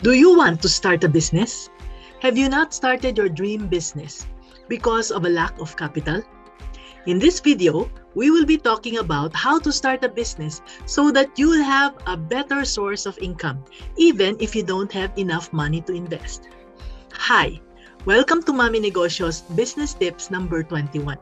Do you want to start a business? Have you not started your dream business because of a lack of capital? In this video, we will be talking about how to start a business so that you'll have a better source of income, even if you don't have enough money to invest. Hi! Welcome to Mommy Negosyo's Business Tips number 21.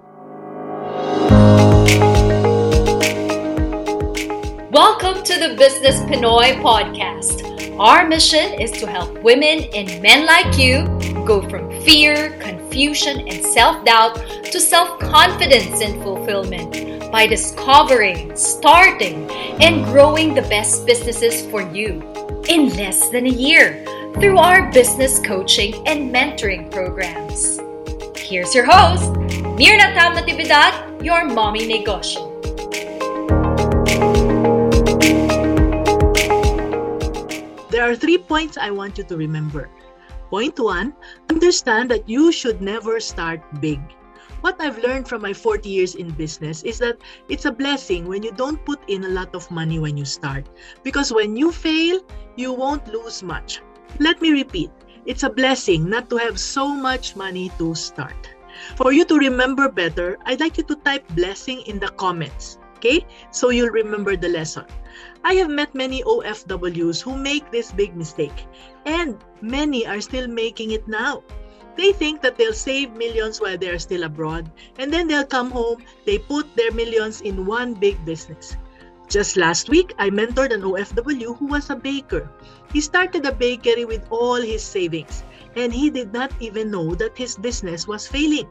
Welcome to the Business Pinoy Podcast. Our mission is to help women and men like you go from fear, confusion, and self-doubt to self-confidence and fulfillment by discovering, starting, and growing the best businesses for you in less than a year through our business coaching and mentoring programs. Here's your host, Myrna Tam-Natividad, your Mommy Negosyo. There are 3 points I want you to remember. Point 1, understand that you should never start big. What I've learned from my 40 years in business is that it's a blessing when you don't put in a lot of money when you start. Because when you fail, you won't lose much. Let me repeat, it's a blessing not to have so much money to start. For you to remember better, I'd like you to type blessing in the comments. Okay? So you'll remember the lesson. I have met many OFWs who make this big mistake, and many are still making it now. They think that they'll save millions while they're still abroad, and then they'll come home, they put their millions in one big business. Just last week, I mentored an OFW who was a baker. He started a bakery with all his savings, and he did not even know that his business was failing.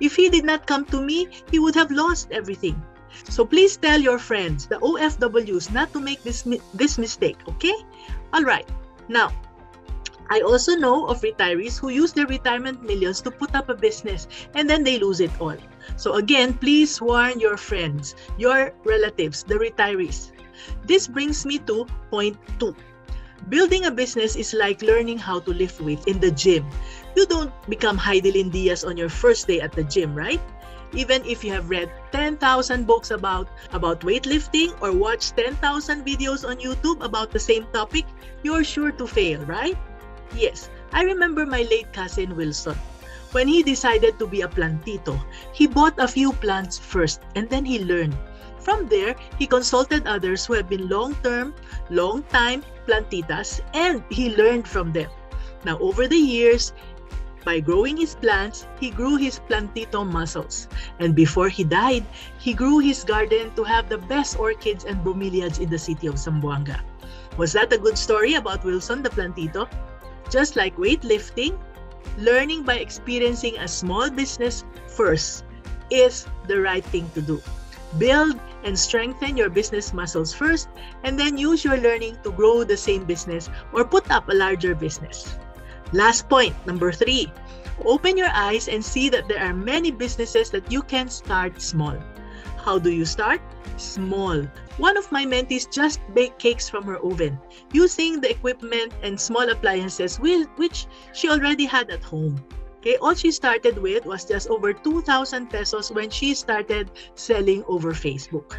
If he did not come to me, he would have lost everything. So please tell your friends, the OFWs, not to make this mistake, okay? Alright, now, I also know of retirees who use their retirement millions to put up a business and then they lose it all. So again, please warn your friends, your relatives, the retirees. This brings me to point 2. Building a business is like learning how to lift weights in the gym. You don't become Hidilyn Diaz on your first day at the gym, right? Even if you have read 10,000 books about weightlifting or watched 10,000 videos on YouTube about the same topic, you're sure to fail, right? Yes, I remember my late cousin Wilson. When he decided to be a plantito, he bought a few plants first and then he learned. From there, he consulted others who have been long-time plantitas and he learned from them. Now, over the years, by growing his plants, he grew his plantito muscles. And before he died, he grew his garden to have the best orchids and bromeliads in the city of Zamboanga. Was that a good story about Wilson the plantito? Just like weightlifting, learning by experiencing a small business first is the right thing to do. Build and strengthen your business muscles first, and then use your learning to grow the same business or put up a larger business. Last point, number 3, open your eyes and see that there are many businesses that you can start small. How do you start? Small. One of my mentees just baked cakes from her oven using the equipment and small appliances which she already had at home. Okay, all she started with was just over 2,000 pesos when she started selling over Facebook.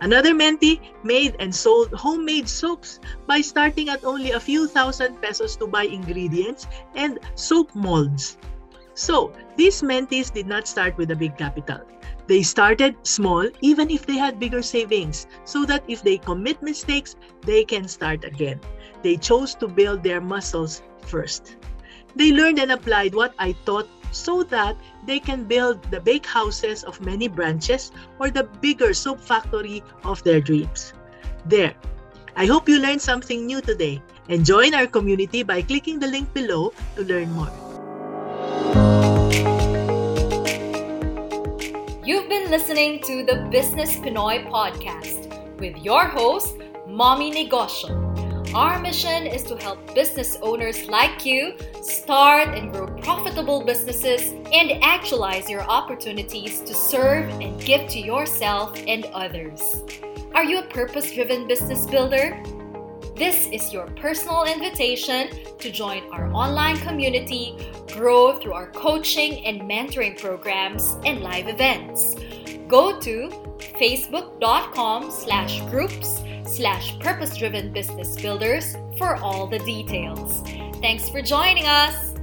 Another mentee made and sold homemade soaps by starting at only a few thousand pesos to buy ingredients and soap molds. So, these mentees did not start with a big capital. They started small even if they had bigger savings so that if they commit mistakes, they can start again. They chose to build their muscles first. They learned and applied what I taught so that they can build the bake houses of many branches or the bigger soap factory of their dreams. There, I hope you learned something new today and join our community by clicking the link below to learn more. You've been listening to the Business Pinoy Podcast with your host, Mommy Negosyo. Our mission is to help business owners like you start and grow profitable businesses and actualize your opportunities to serve and give to yourself and others. Are you a purpose-driven business builder? This is your personal invitation to join our online community, grow through our coaching and mentoring programs and live events. Go to facebook.com/groups /Purpose Driven Business Builders for all the details. Thanks for joining us!